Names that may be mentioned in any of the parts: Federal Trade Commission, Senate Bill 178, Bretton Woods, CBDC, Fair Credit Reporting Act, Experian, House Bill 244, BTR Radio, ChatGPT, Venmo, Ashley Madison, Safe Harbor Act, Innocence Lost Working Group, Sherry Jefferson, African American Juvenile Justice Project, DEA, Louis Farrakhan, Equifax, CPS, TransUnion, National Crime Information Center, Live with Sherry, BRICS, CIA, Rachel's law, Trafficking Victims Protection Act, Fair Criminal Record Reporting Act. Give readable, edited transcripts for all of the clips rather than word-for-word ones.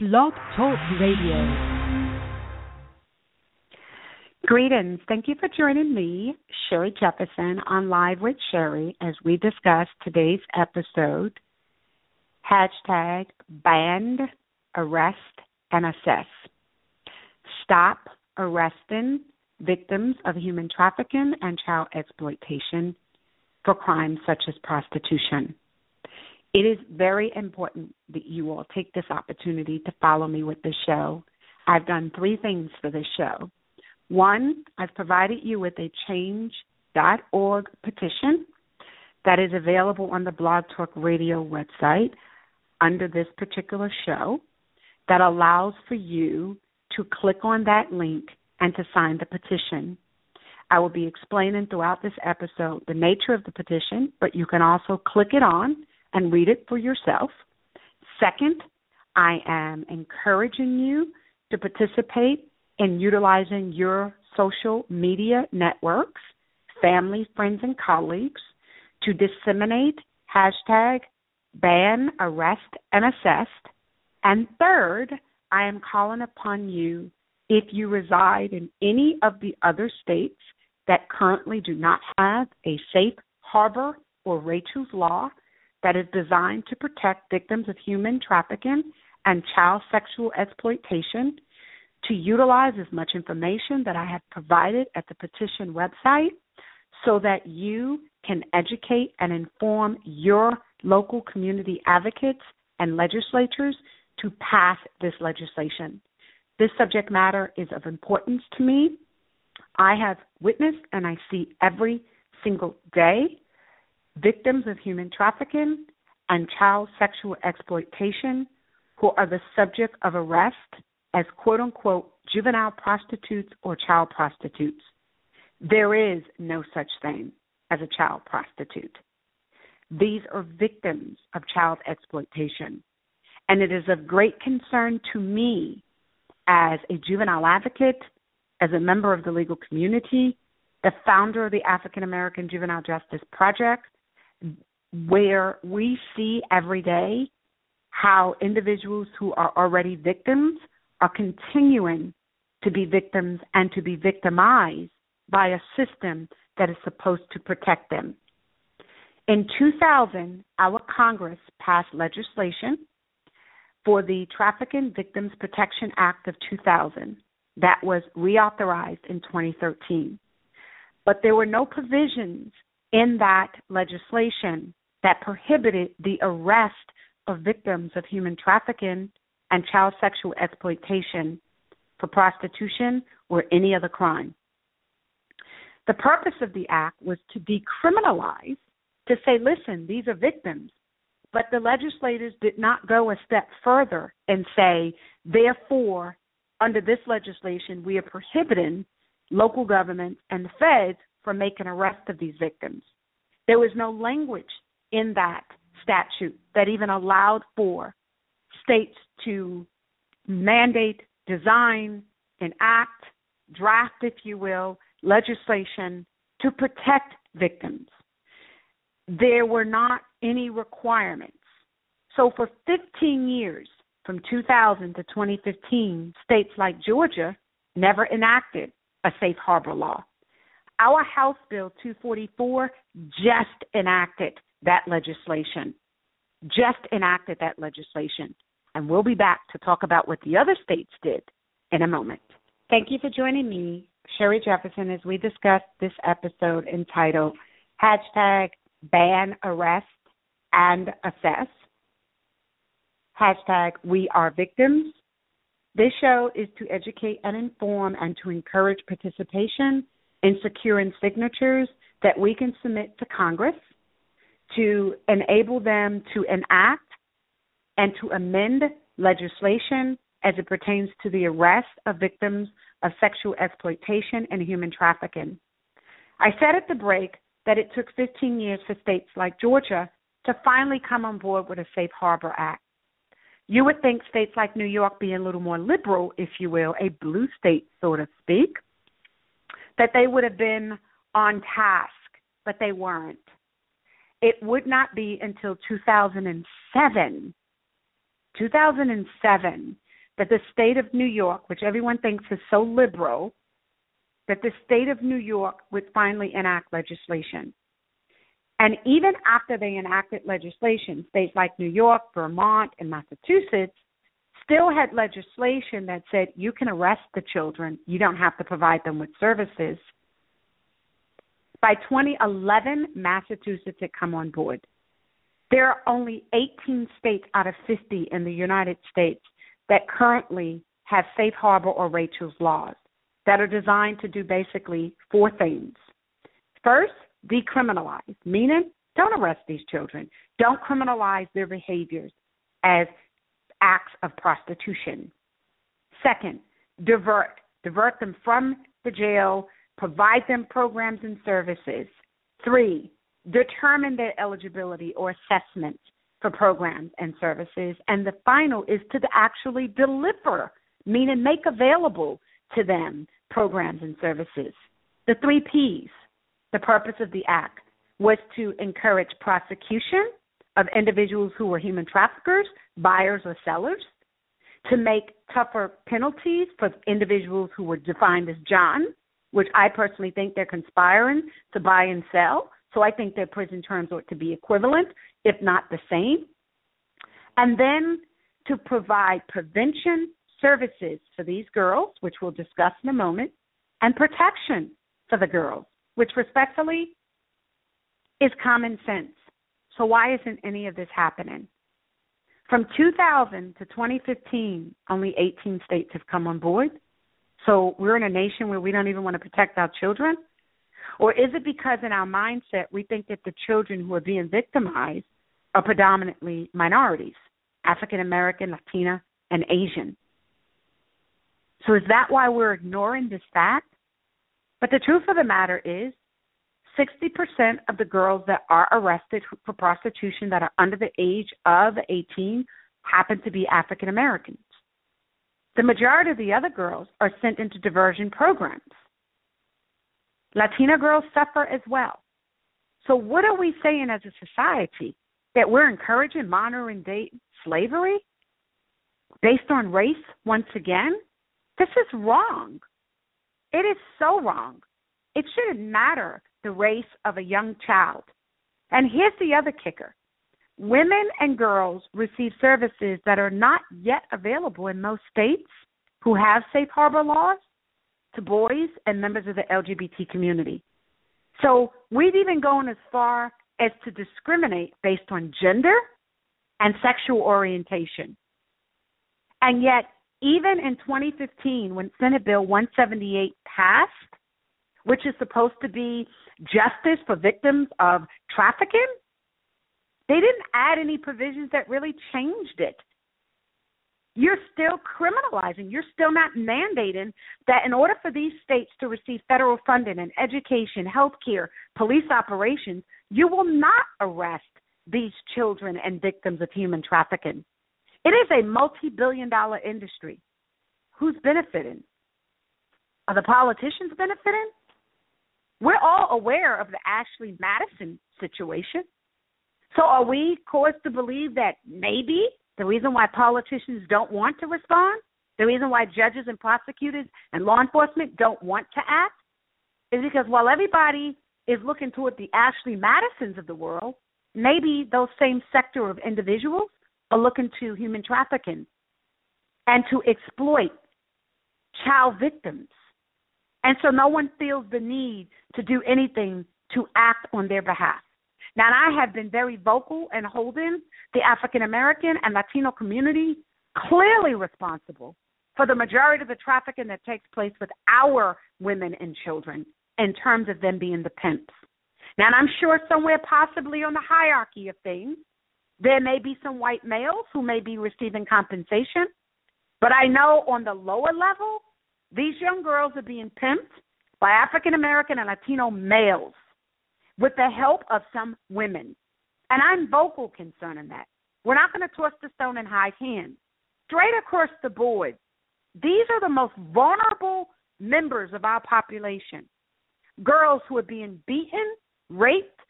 Blog Talk Radio. Greetings. Thank you for joining me, Sherry Jefferson, on Live with Sherry as we discuss today's episode, hashtag Banned, Arrest, and Assess. Stop Arresting Victims of Human Trafficking and Child Exploitation for Crimes Such as Prostitution. It is very important that you all take this opportunity to follow me with this show. I've done three things for this show. One, I've provided you with a change.org petition that is available on the Blog Talk Radio website under this particular show that allows for you to click on that link and to sign the petition. I will be explaining throughout this episode the nature of the petition, but you can also click it on and read it for yourself. Second, I am encouraging you to participate in utilizing your social media networks, family, friends, and colleagues to disseminate hashtag ban, arrest, and assessed. And third, I am calling upon you if you reside in any of the other states that currently do not have a Safe Harbor or Rachel's law that is designed to protect victims of human trafficking and child sexual exploitation, to utilize as much information that I have provided at the petition website so that you can educate and inform your local community advocates and legislatures to pass this legislation. This subject matter is of importance to me. I have witnessed and I see every single day victims of human trafficking and child sexual exploitation who are the subject of arrest as quote-unquote juvenile prostitutes or child prostitutes. There is no such thing as a child prostitute. These are victims of child exploitation, and it is of great concern to me as a juvenile advocate, as a member of the legal community, the founder of the African American Juvenile Justice Project, where we see every day how individuals who are already victims are continuing to be victims and to be victimized by a system that is supposed to protect them. In 2000, our Congress passed legislation for the Trafficking Victims Protection Act of 2000 that was reauthorized in 2013. But there were no provisions in that legislation that prohibited the arrest of victims of human trafficking and child sexual exploitation for prostitution or any other crime. The purpose of the act was to decriminalize, to say, listen, these are victims, but the legislators did not go a step further and say, therefore, under this legislation, we are prohibiting local governments and the feds from making arrest of these victims. There was no language in that statute that even allowed for states to mandate, design, enact, draft, if you will, legislation to protect victims. There were not any requirements. So for 15 years, from 2000 to 2015, states like Georgia never enacted a safe harbor law. Our House Bill 244 just enacted that legislation. And we'll be back to talk about what the other states did in a moment. Thank you for joining me, Sherry Jefferson, as we discuss this episode entitled hashtag Ban, Arrest, and Assess. Hashtag We Are Victims. This show is to educate and inform and to encourage participation in securing signatures that we can submit to Congress to enable them to enact and to amend legislation as it pertains to the arrest of victims of sexual exploitation and human trafficking. I said at the break that it took 15 years for states like Georgia to finally come on board with a Safe Harbor Act. You would think states like New York, being a little more liberal, if you will, a blue state, so to speak, that they would have been on task, but they weren't. It would not be until 2007 that the state of New York, which everyone thinks is so liberal, that the state of New York would finally enact legislation. And even after they enacted legislation, states like New York, Vermont, and Massachusetts still had legislation that said you can arrest the children. You don't have to provide them with services. By 2011, Massachusetts had come on board. There are only 18 states out of 50 in the United States that currently have Safe Harbor or Rachel's laws that are designed to do basically four things. First, decriminalize, meaning don't arrest these children. Don't criminalize their behaviors as acts of prostitution. Second, divert them from the jail, provide them programs and services. Three, determine their eligibility or assessment for programs and services. And the final is to actually deliver, meaning make available to them programs and services. The three Ps, the purpose of the act, was to encourage prosecution of individuals who were human traffickers, buyers or sellers, to make tougher penalties for individuals who were defined as John, which I personally think they're conspiring to buy and sell. So I think their prison terms ought to be equivalent, if not the same. And then to provide prevention services for these girls, which we'll discuss in a moment, and protection for the girls, which respectfully is common sense. So why isn't any of this happening? From 2000 to 2015, only 18 states have come on board. So we're in a nation where we don't even want to protect our children? Or is it because in our mindset we think that the children who are being victimized are predominantly minorities, African American, Latina, and Asian? So is that why we're ignoring this fact? But the truth of the matter is 60% of the girls that are arrested for prostitution that are under the age of 18 happen to be African Americans. The majority of the other girls are sent into diversion programs. Latina girls suffer as well. So what are we saying as a society? That we're encouraging, monitoring slavery based on race once again? This is wrong. It is so wrong. It shouldn't matter the race of a young child. And here's the other kicker. Women and girls receive services that are not yet available in most states who have safe harbor laws to boys and members of the LGBT community. So we've even gone as far as to discriminate based on gender and sexual orientation. And yet, even in 2015, when Senate Bill 178 passed, which is supposed to be justice for victims of trafficking, they didn't add any provisions that really changed it. You're still criminalizing. You're still not mandating that in order for these states to receive federal funding in education, healthcare, police operations, you will not arrest these children and victims of human trafficking. It is a multi-billion-dollar industry. Who's benefiting? Are the politicians benefiting? We're all aware of the Ashley Madison situation. So are we caused to believe that maybe the reason why politicians don't want to respond, the reason why judges and prosecutors and law enforcement don't want to act, is because while everybody is looking toward the Ashley Madisons of the world, maybe those same sector of individuals are looking to human trafficking and to exploit child victims. And so no one feels the need to do anything to act on their behalf. Now, and I have been very vocal in holding the African American and Latino community clearly responsible for the majority of the trafficking that takes place with our women and children in terms of them being the pimps. Now, and I'm sure somewhere possibly on the hierarchy of things, there may be some white males who may be receiving compensation, but I know on the lower level, these young girls are being pimped by African American and Latino males with the help of some women. And I'm vocal concerning that. We're not going to toss the stone in high hand. Straight across the board, these are the most vulnerable members of our population. Girls who are being beaten, raped,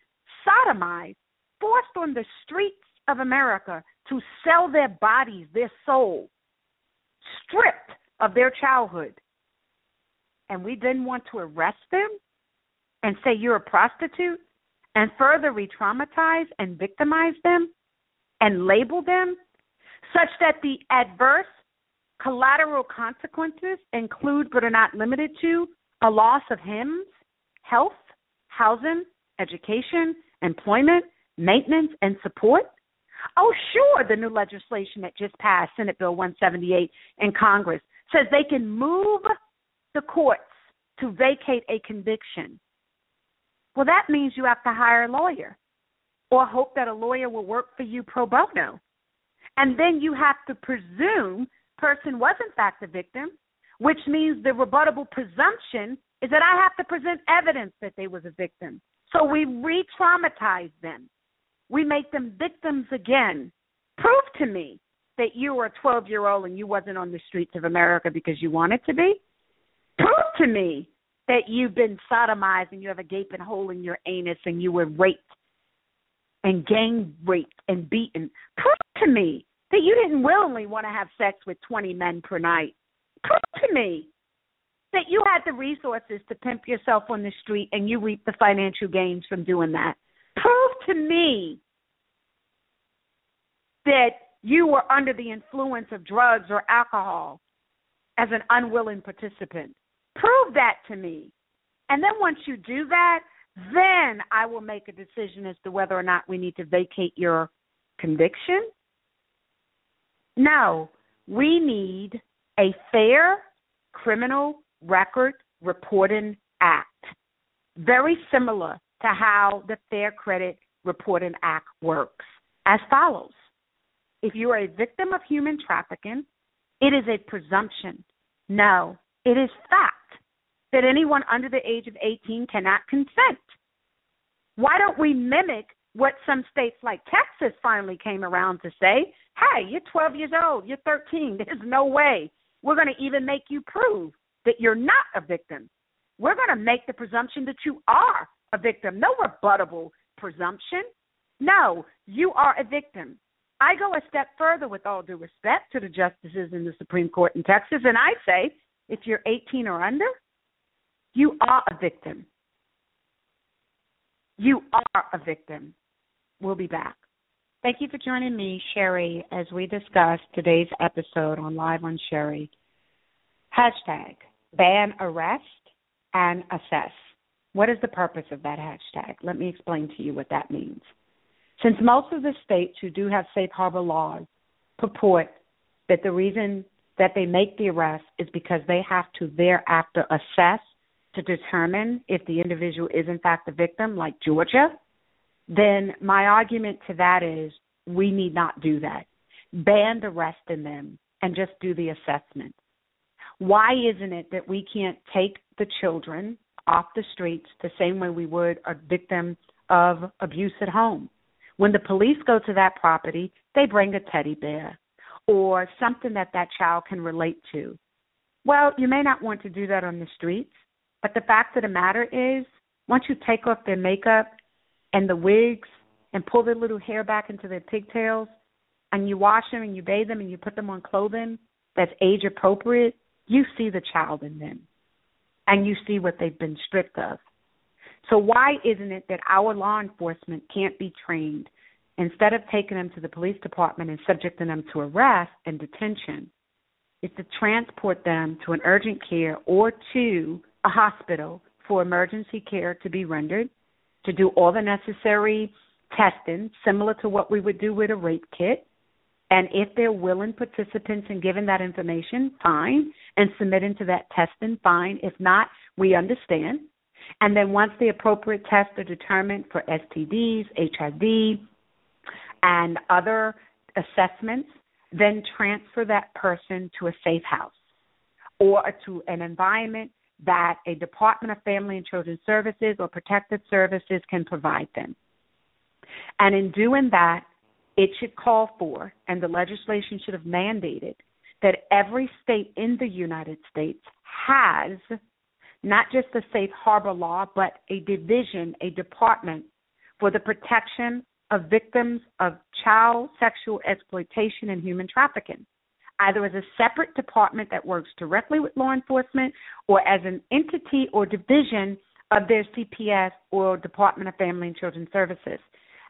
sodomized, forced on the streets of America to sell their bodies, their soul, stripped of their childhood, and we then want to arrest them and say you're a prostitute and further re-traumatize and victimize them and label them such that the adverse collateral consequences include but are not limited to a loss of him, health, housing, education, employment, maintenance, and support? Oh, sure, the new legislation that just passed, Senate Bill 178 in Congress, says they can move the courts to vacate a conviction. Well, that means you have to hire a lawyer or hope that a lawyer will work for you pro bono. And then you have to presume person was in fact a victim, which means the rebuttable presumption is that I have to present evidence that they was a victim. So we re-traumatize them. We make them victims again. Prove to me that you were a 12-year-old and you wasn't on the streets of America because you wanted to be. Prove to me that you've been sodomized and you have a gaping hole in your anus and you were raped and gang raped and beaten. Prove to me that you didn't willingly want to have sex with 20 men per night. Prove to me that you had the resources to pimp yourself on the street and you reap the financial gains from doing that. Prove to me that you were under the influence of drugs or alcohol as an unwilling participant. Prove that to me. And then once you do that, then I will make a decision as to whether or not we need to vacate your conviction. No, we need a Fair Criminal Record Reporting Act, very similar to how the Fair Credit Reporting Act works, as follows. If you are a victim of human trafficking, it is a presumption. No, it is fact that anyone under the age of 18 cannot consent. Why don't we mimic what some states like Texas finally came around to say? Hey, you're 12 years old, you're 13, there's no way. We're going to even make you prove that you're not a victim. We're going to make the presumption that you are a victim. No rebuttable presumption. No, you are a victim. I go a step further with all due respect to the justices in the Supreme Court in Texas, and I say if you're 18 or under, you are a victim. You are a victim. We'll be back. Thank you for joining me, Sherry, as we discuss today's episode on Live on Sherry. Hashtag, ban arrest and assess. What is the purpose of that hashtag? Let me explain to you what that means. Since most of the states who do have safe harbor laws purport that the reason that they make the arrest is because they have to thereafter assess to determine if the individual is in fact a victim, like Georgia, then my argument to that is we need not do that. Ban the rest in them and just do the assessment. Why isn't it that we can't take the children off the streets the same way we would a victim of abuse at home? When the police go to that property, they bring a teddy bear or something that that child can relate to. Well, you may not want to do that on the streets, but the fact of the matter is once you take off their makeup and the wigs and pull their little hair back into their pigtails and you wash them and you bathe them and you put them on clothing that's age appropriate, you see the child in them and you see what they've been stripped of. So why isn't it that our law enforcement can't be trained instead of taking them to the police department and subjecting them to arrest and detention is to transport them to an urgent care or to a hospital for emergency care to be rendered, to do all the necessary testing, similar to what we would do with a rape kit. And if they're willing participants in giving that information, fine, and submitting to that testing, fine. If not, we understand. And then once the appropriate tests are determined for STDs, HIV, and other assessments, then transfer that person to a safe house or to an environment that a Department of Family and Children's Services or Protective Services can provide them. And in doing that, it should call for, and the legislation should have mandated, that every state in the United States has not just a safe harbor law, but a division, a department for the protection of victims of child sexual exploitation and human trafficking. either as a separate department that works directly with law enforcement or as an entity or division of their CPS or Department of Family and Children's Services.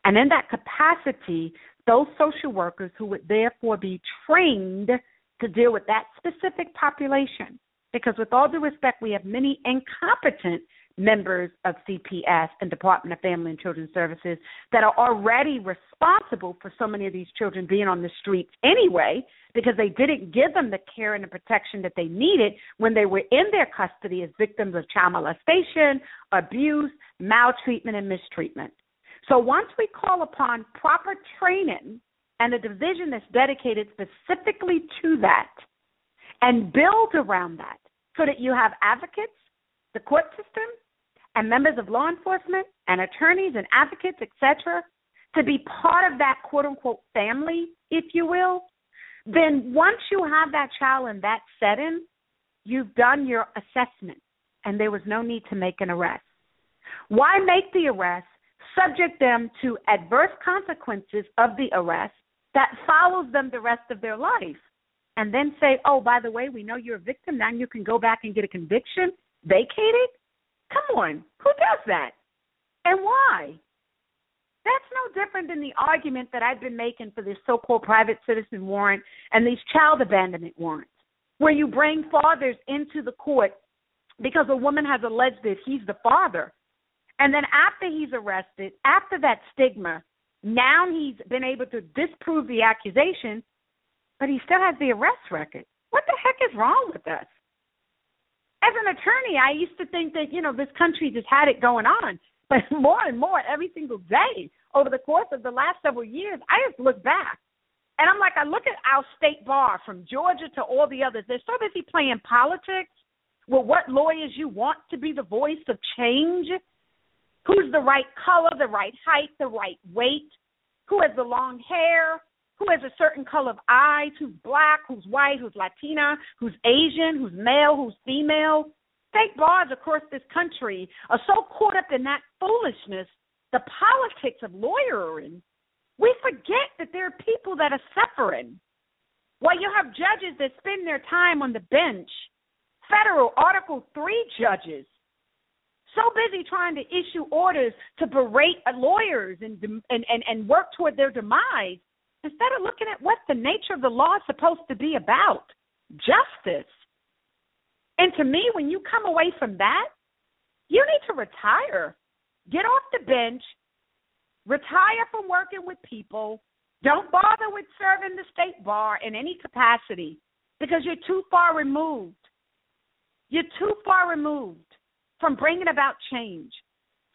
And in that capacity, those social workers who would therefore be trained to deal with that specific population, because with all due respect, we have many incompetent members of CPS and Department of Family and Children's Services that are already responsible for so many of these children being on the streets anyway, because they didn't give them the care and the protection that they needed when they were in their custody as victims of child molestation, abuse, maltreatment, and mistreatment. So once we call upon proper training and a division that's dedicated specifically to that and build around that so that you have advocates, the court system, and members of law enforcement and attorneys and advocates, et cetera, to be part of that quote-unquote family, if you will, then once you have that child in that setting, you've done your assessment, and there was no need to make an arrest. Why make the arrest? Subject them to adverse consequences of the arrest that follows them the rest of their life, and then say, oh, by the way, we know you're a victim. Now you can go back and get a conviction vacated? Come on, who does that? And why? That's no different than the argument that I've been making for this so-called private citizen warrant and these child abandonment warrants, where you bring fathers into the court because a woman has alleged that he's the father. And then after he's arrested, after that stigma, now he's been able to disprove the accusation, but he still has the arrest record. What the heck is wrong with us? As an attorney, I used to think that, this country just had it going on. But more and more every single day over the course of the last several years, I just look back. And I'm like, I look at our state bar from Georgia to all the others. They're so busy playing politics with what lawyers you want to be the voice of change, who's the right color, the right height, the right weight, who has the long hair, who has a certain color of eyes, who's black, who's white, who's Latina, who's Asian, who's male, who's female. State bars across this country are so caught up in that foolishness, the politics of lawyering, we forget that there are people that are suffering. While you have judges that spend their time on the bench, federal Article III judges, so busy trying to issue orders to berate lawyers and work toward their demise, instead of looking at what the nature of the law is supposed to be about, justice. And to me, when you come away from that, you need to retire. Get off the bench, retire from working with people, don't bother with serving the state bar in any capacity because you're too far removed. You're too far removed from bringing about change,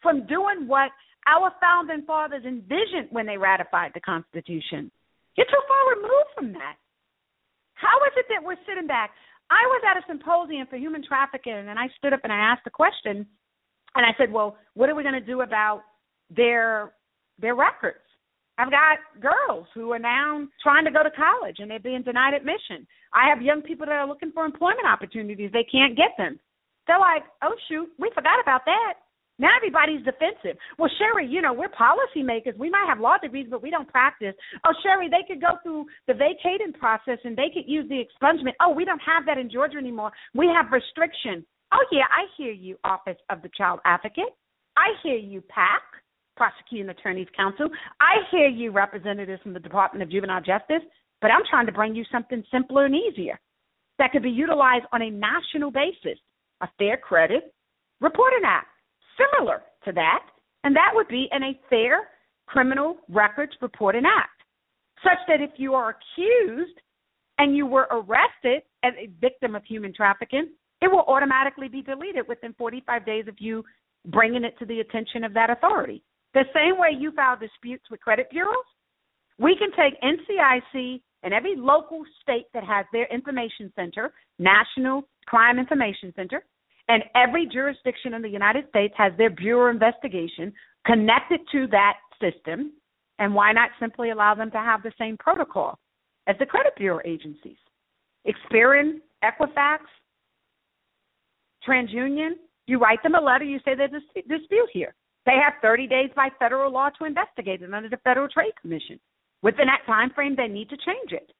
from doing what our founding fathers envisioned when they ratified the Constitution. You're too far removed from that. How is it that we're sitting back? I was at a symposium for human trafficking, and I stood up and I asked a question, and I said, well, what are we going to do about their records? I've got girls who are now trying to go to college, and they're being denied admission. I have young people that are looking for employment opportunities. They can't get them. They're like, oh, shoot, we forgot about that. Now everybody's defensive. Well, Sherry, we're policymakers. We might have law degrees, but we don't practice. Oh, Sherry, they could go through the vacating process and they could use the expungement. Oh, we don't have that in Georgia anymore. We have restriction. Oh, yeah, I hear you, Office of the Child Advocate. I hear you, PAC, Prosecuting Attorneys Council. I hear you, representatives from the Department of Juvenile Justice, but I'm trying to bring you something simpler and easier that could be utilized on a national basis, a Fair Credit Reporting Act. Similar to that, and that would be in a Fair Criminal Records Reporting Act, such that if you are accused and you were arrested as a victim of human trafficking, it will automatically be deleted within 45 days of you bringing it to the attention of that authority. The same way you file disputes with credit bureaus, we can take NCIC and every local state that has their information center, National Crime Information Center, and every jurisdiction in the United States has their Bureau of Investigation connected to that system, and why not simply allow them to have the same protocol as the credit bureau agencies? Experian, Equifax, TransUnion, you write them a letter, you say there's a dispute here. They have 30 days by federal law to investigate it under the Federal Trade Commission. Within that time frame, they need to change it.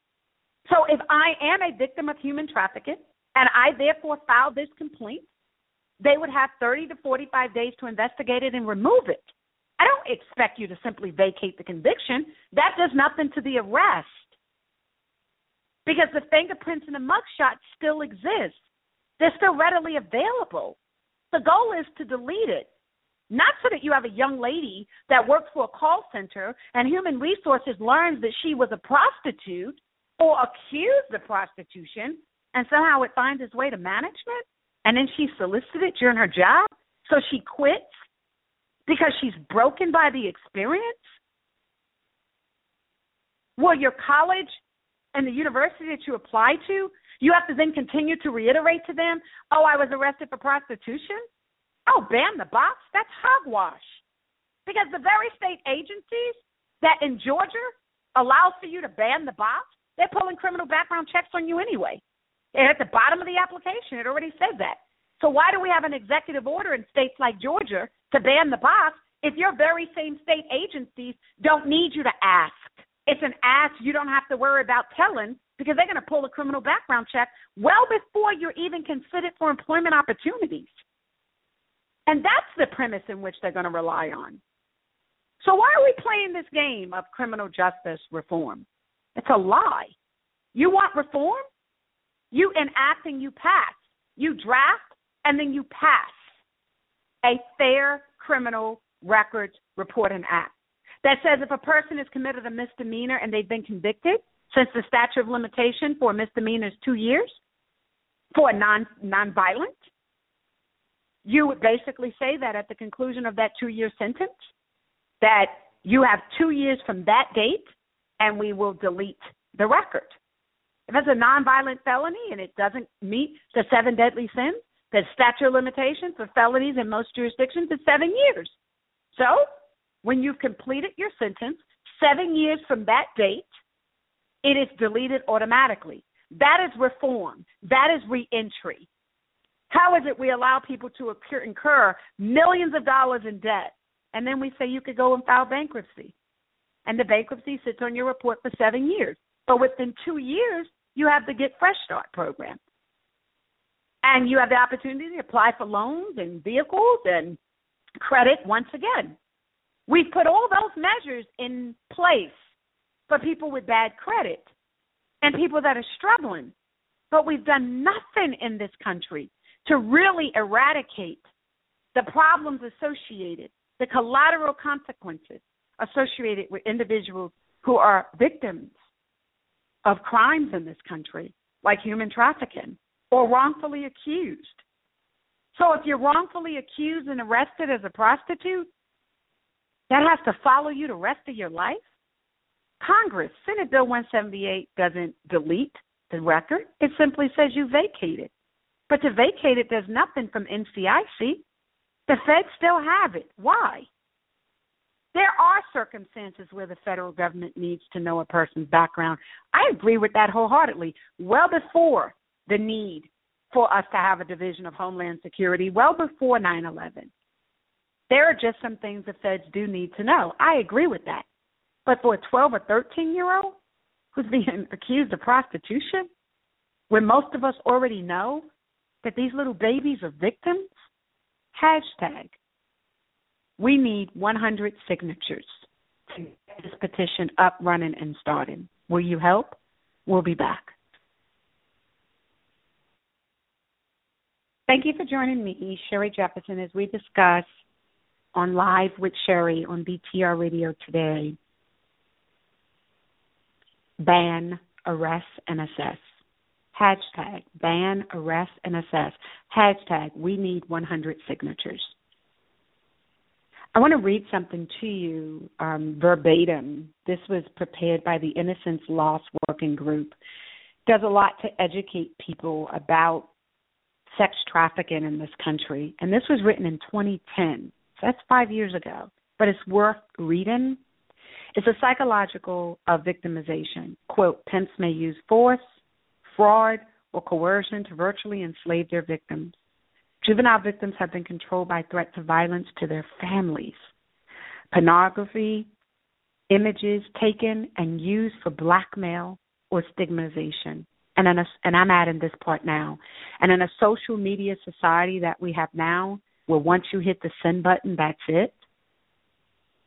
So if I am a victim of human trafficking and I therefore file this complaint, they would have 30 to 45 days to investigate it and remove it. I don't expect you to simply vacate the conviction. That does nothing to the arrest because the fingerprints and the mugshot still exist. They're still readily available. The goal is to delete it, not so that you have a young lady that works for a call center and Human Resources learns that she was a prostitute or accused of prostitution, and somehow it finds its way to management, and then she solicited during her job, so she quits because she's broken by the experience. Well, your college and the university that you apply to, you have to then continue to reiterate to them, oh, I was arrested for prostitution? Oh, ban the box? That's hogwash. Because the very state agencies that in Georgia allows for you to ban the box, they're pulling criminal background checks on you anyway. And at the bottom of the application, it already says that. So why do we have an executive order in states like Georgia to ban the box if your very same state agencies don't need you to ask? It's an ask you don't have to worry about telling because they're going to pull a criminal background check well before you're even considered for employment opportunities. And that's the premise in which they're going to rely on. So why are we playing this game of criminal justice reform? It's a lie. You want reform? You enact and you pass. You draft and then you pass a Fair Criminal Record Reporting Act that says if a person has committed a misdemeanor and they've been convicted, since the statute of limitation for a misdemeanor is 2 years, for a nonviolent, you would basically say that at the conclusion of that 2-year sentence, that you have 2 years from that date and we will delete the record. If it's a nonviolent felony and it doesn't meet the 7 deadly sins, the statute of limitation for felonies in most jurisdictions is 7 years. So when you've completed your sentence, 7 years from that date, it is deleted automatically. That is reform. That is reentry. How is it we allow people to incur millions of dollars in debt, and then we say you could go and file bankruptcy, and the bankruptcy sits on your report for 7 years. But within 2 years, you have the Get Fresh Start program, and you have the opportunity to apply for loans and vehicles and credit once again. We've put all those measures in place for people with bad credit and people that are struggling. But we've done nothing in this country to really eradicate the problems associated, the collateral consequences associated with individuals who are victims of crimes in this country, like human trafficking or wrongfully accused. So if you're wrongfully accused and arrested as a prostitute, that has to follow you the rest of your life? Congress, Senate Bill 178 doesn't delete the record. It simply says you vacate it. But to vacate it, there's nothing from NCIC. The feds still have it. Why? There are circumstances where the federal government needs to know a person's background. I agree with that wholeheartedly. Well before the need for us to have a Division of Homeland Security, well before 9/11, there are just some things the feds do need to know. I agree with that. But for a 12 or 13-year-old who's being accused of prostitution, when most of us already know that these little babies are victims, hashtag, we need 100 signatures to get this petition up, running, and starting. Will you help? We'll be back. Thank you for joining me, Sherry Jefferson, as we discuss on Live with Sherry on BTR Radio today. Ban, arrest, and assess. Hashtag, ban, arrest, and assess. Hashtag, we need 100 signatures. I want to read something to you verbatim. This was prepared by the Innocence Lost Working Group. Does a lot to educate people about sex trafficking in this country. And this was written in 2010. So that's 5 years ago. But it's worth reading. It's a psychological victimization. Quote, pimps may use force, fraud, or coercion to virtually enslave their victims. Juvenile victims have been controlled by threats of violence to their families. Pornography, images taken and used for blackmail or stigmatization. And I'm adding this part now. And in a social media society that we have now, where once you hit the send button, that's it.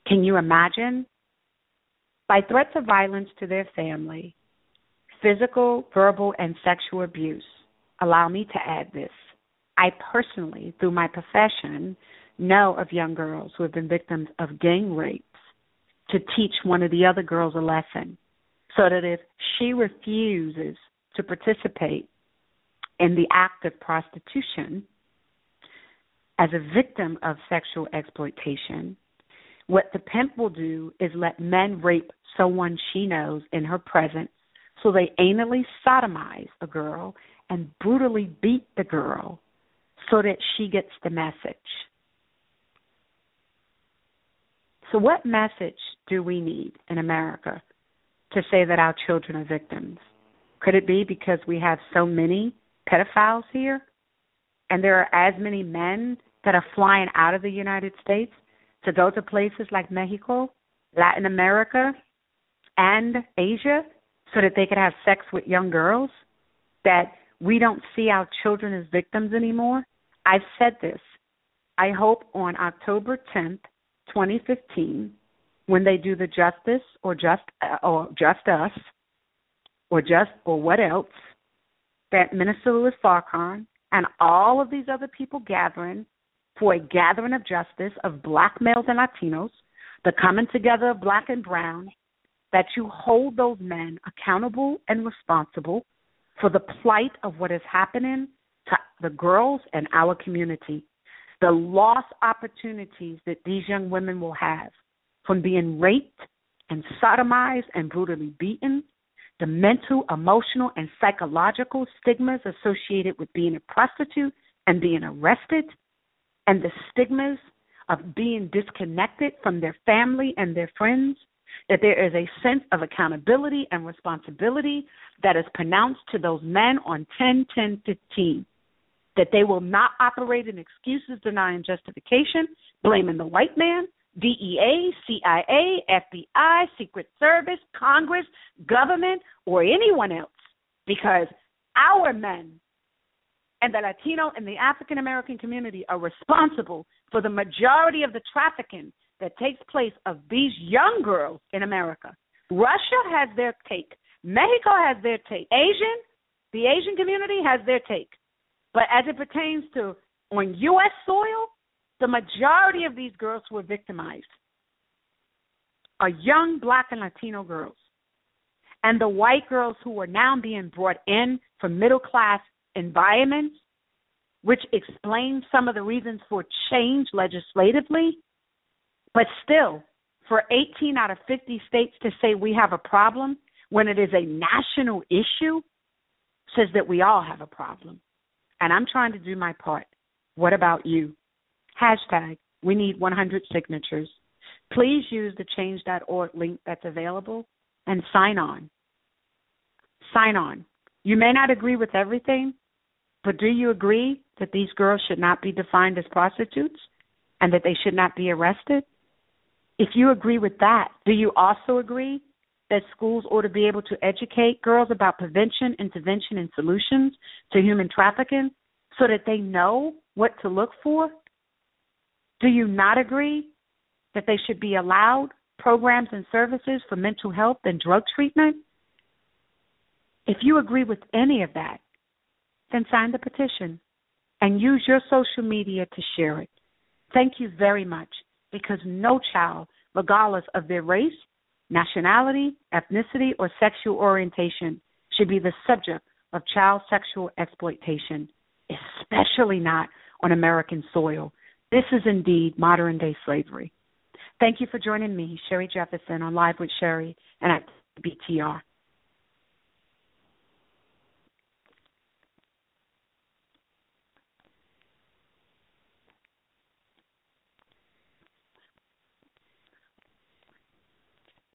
Can you imagine? By threats of violence to their family, physical, verbal, and sexual abuse, allow me to add this. I personally, through my profession, know of young girls who have been victims of gang rapes to teach one of the other girls a lesson so that if she refuses to participate in the act of prostitution as a victim of sexual exploitation, what the pimp will do is let men rape someone she knows in her presence, so they anally sodomize a girl and brutally beat the girl so that she gets the message. So what message do we need in America to say that our children are victims? Could it be because we have so many pedophiles here and there are as many men that are flying out of the United States to go to places like Mexico, Latin America, and Asia so that they could have sex with young girls, that we don't see our children as victims anymore? I've said this. I hope on October 10th, 2015, when they do the Justice or Just Us or Just or What Else, that Minister Louis Farrakhan and all of these other people gathering for a gathering of justice of black males and Latinos, the coming together of black and brown, that you hold those men accountable and responsible for the plight of what is happening to the girls in our community, the lost opportunities that these young women will have from being raped and sodomized and brutally beaten, the mental, emotional, and psychological stigmas associated with being a prostitute and being arrested, and the stigmas of being disconnected from their family and their friends, that there is a sense of accountability and responsibility that is pronounced to those men on 10-10-15, that they will not operate in excuses, denying justification, blaming the white man, DEA, CIA, FBI, Secret Service, Congress, government, or anyone else, because our men and the Latino and the African American community are responsible for the majority of the trafficking that takes place of these young girls in America. Russia has their take. Mexico has their take. The Asian community has their take. But as it pertains to on U.S. soil, the majority of these girls who are victimized are young black and Latino girls. And the white girls who are now being brought in from middle-class environments, which explains some of the reasons for change legislatively. But still, for 18 out of 50 states to say we have a problem when it is a national issue says that we all have a problem. And I'm trying to do my part. What about you? Hashtag, we need 100 signatures. Please use the change.org link that's available and sign on. Sign on. You may not agree with everything, but do you agree that these girls should not be defined as prostitutes and that they should not be arrested? If you agree with that, do you also agree that schools ought to be able to educate girls about prevention, intervention, and solutions to human trafficking so that they know what to look for? Do you not agree that they should be allowed programs and services for mental health and drug treatment? If you agree with any of that, then sign the petition and use your social media to share it. Thank you very much, because no child, regardless of their race, nationality, ethnicity, or sexual orientation, should be the subject of child sexual exploitation, especially not on American soil. This is indeed modern-day slavery. Thank you for joining me, Sherry Jefferson, on Live with Sherry and at BTR.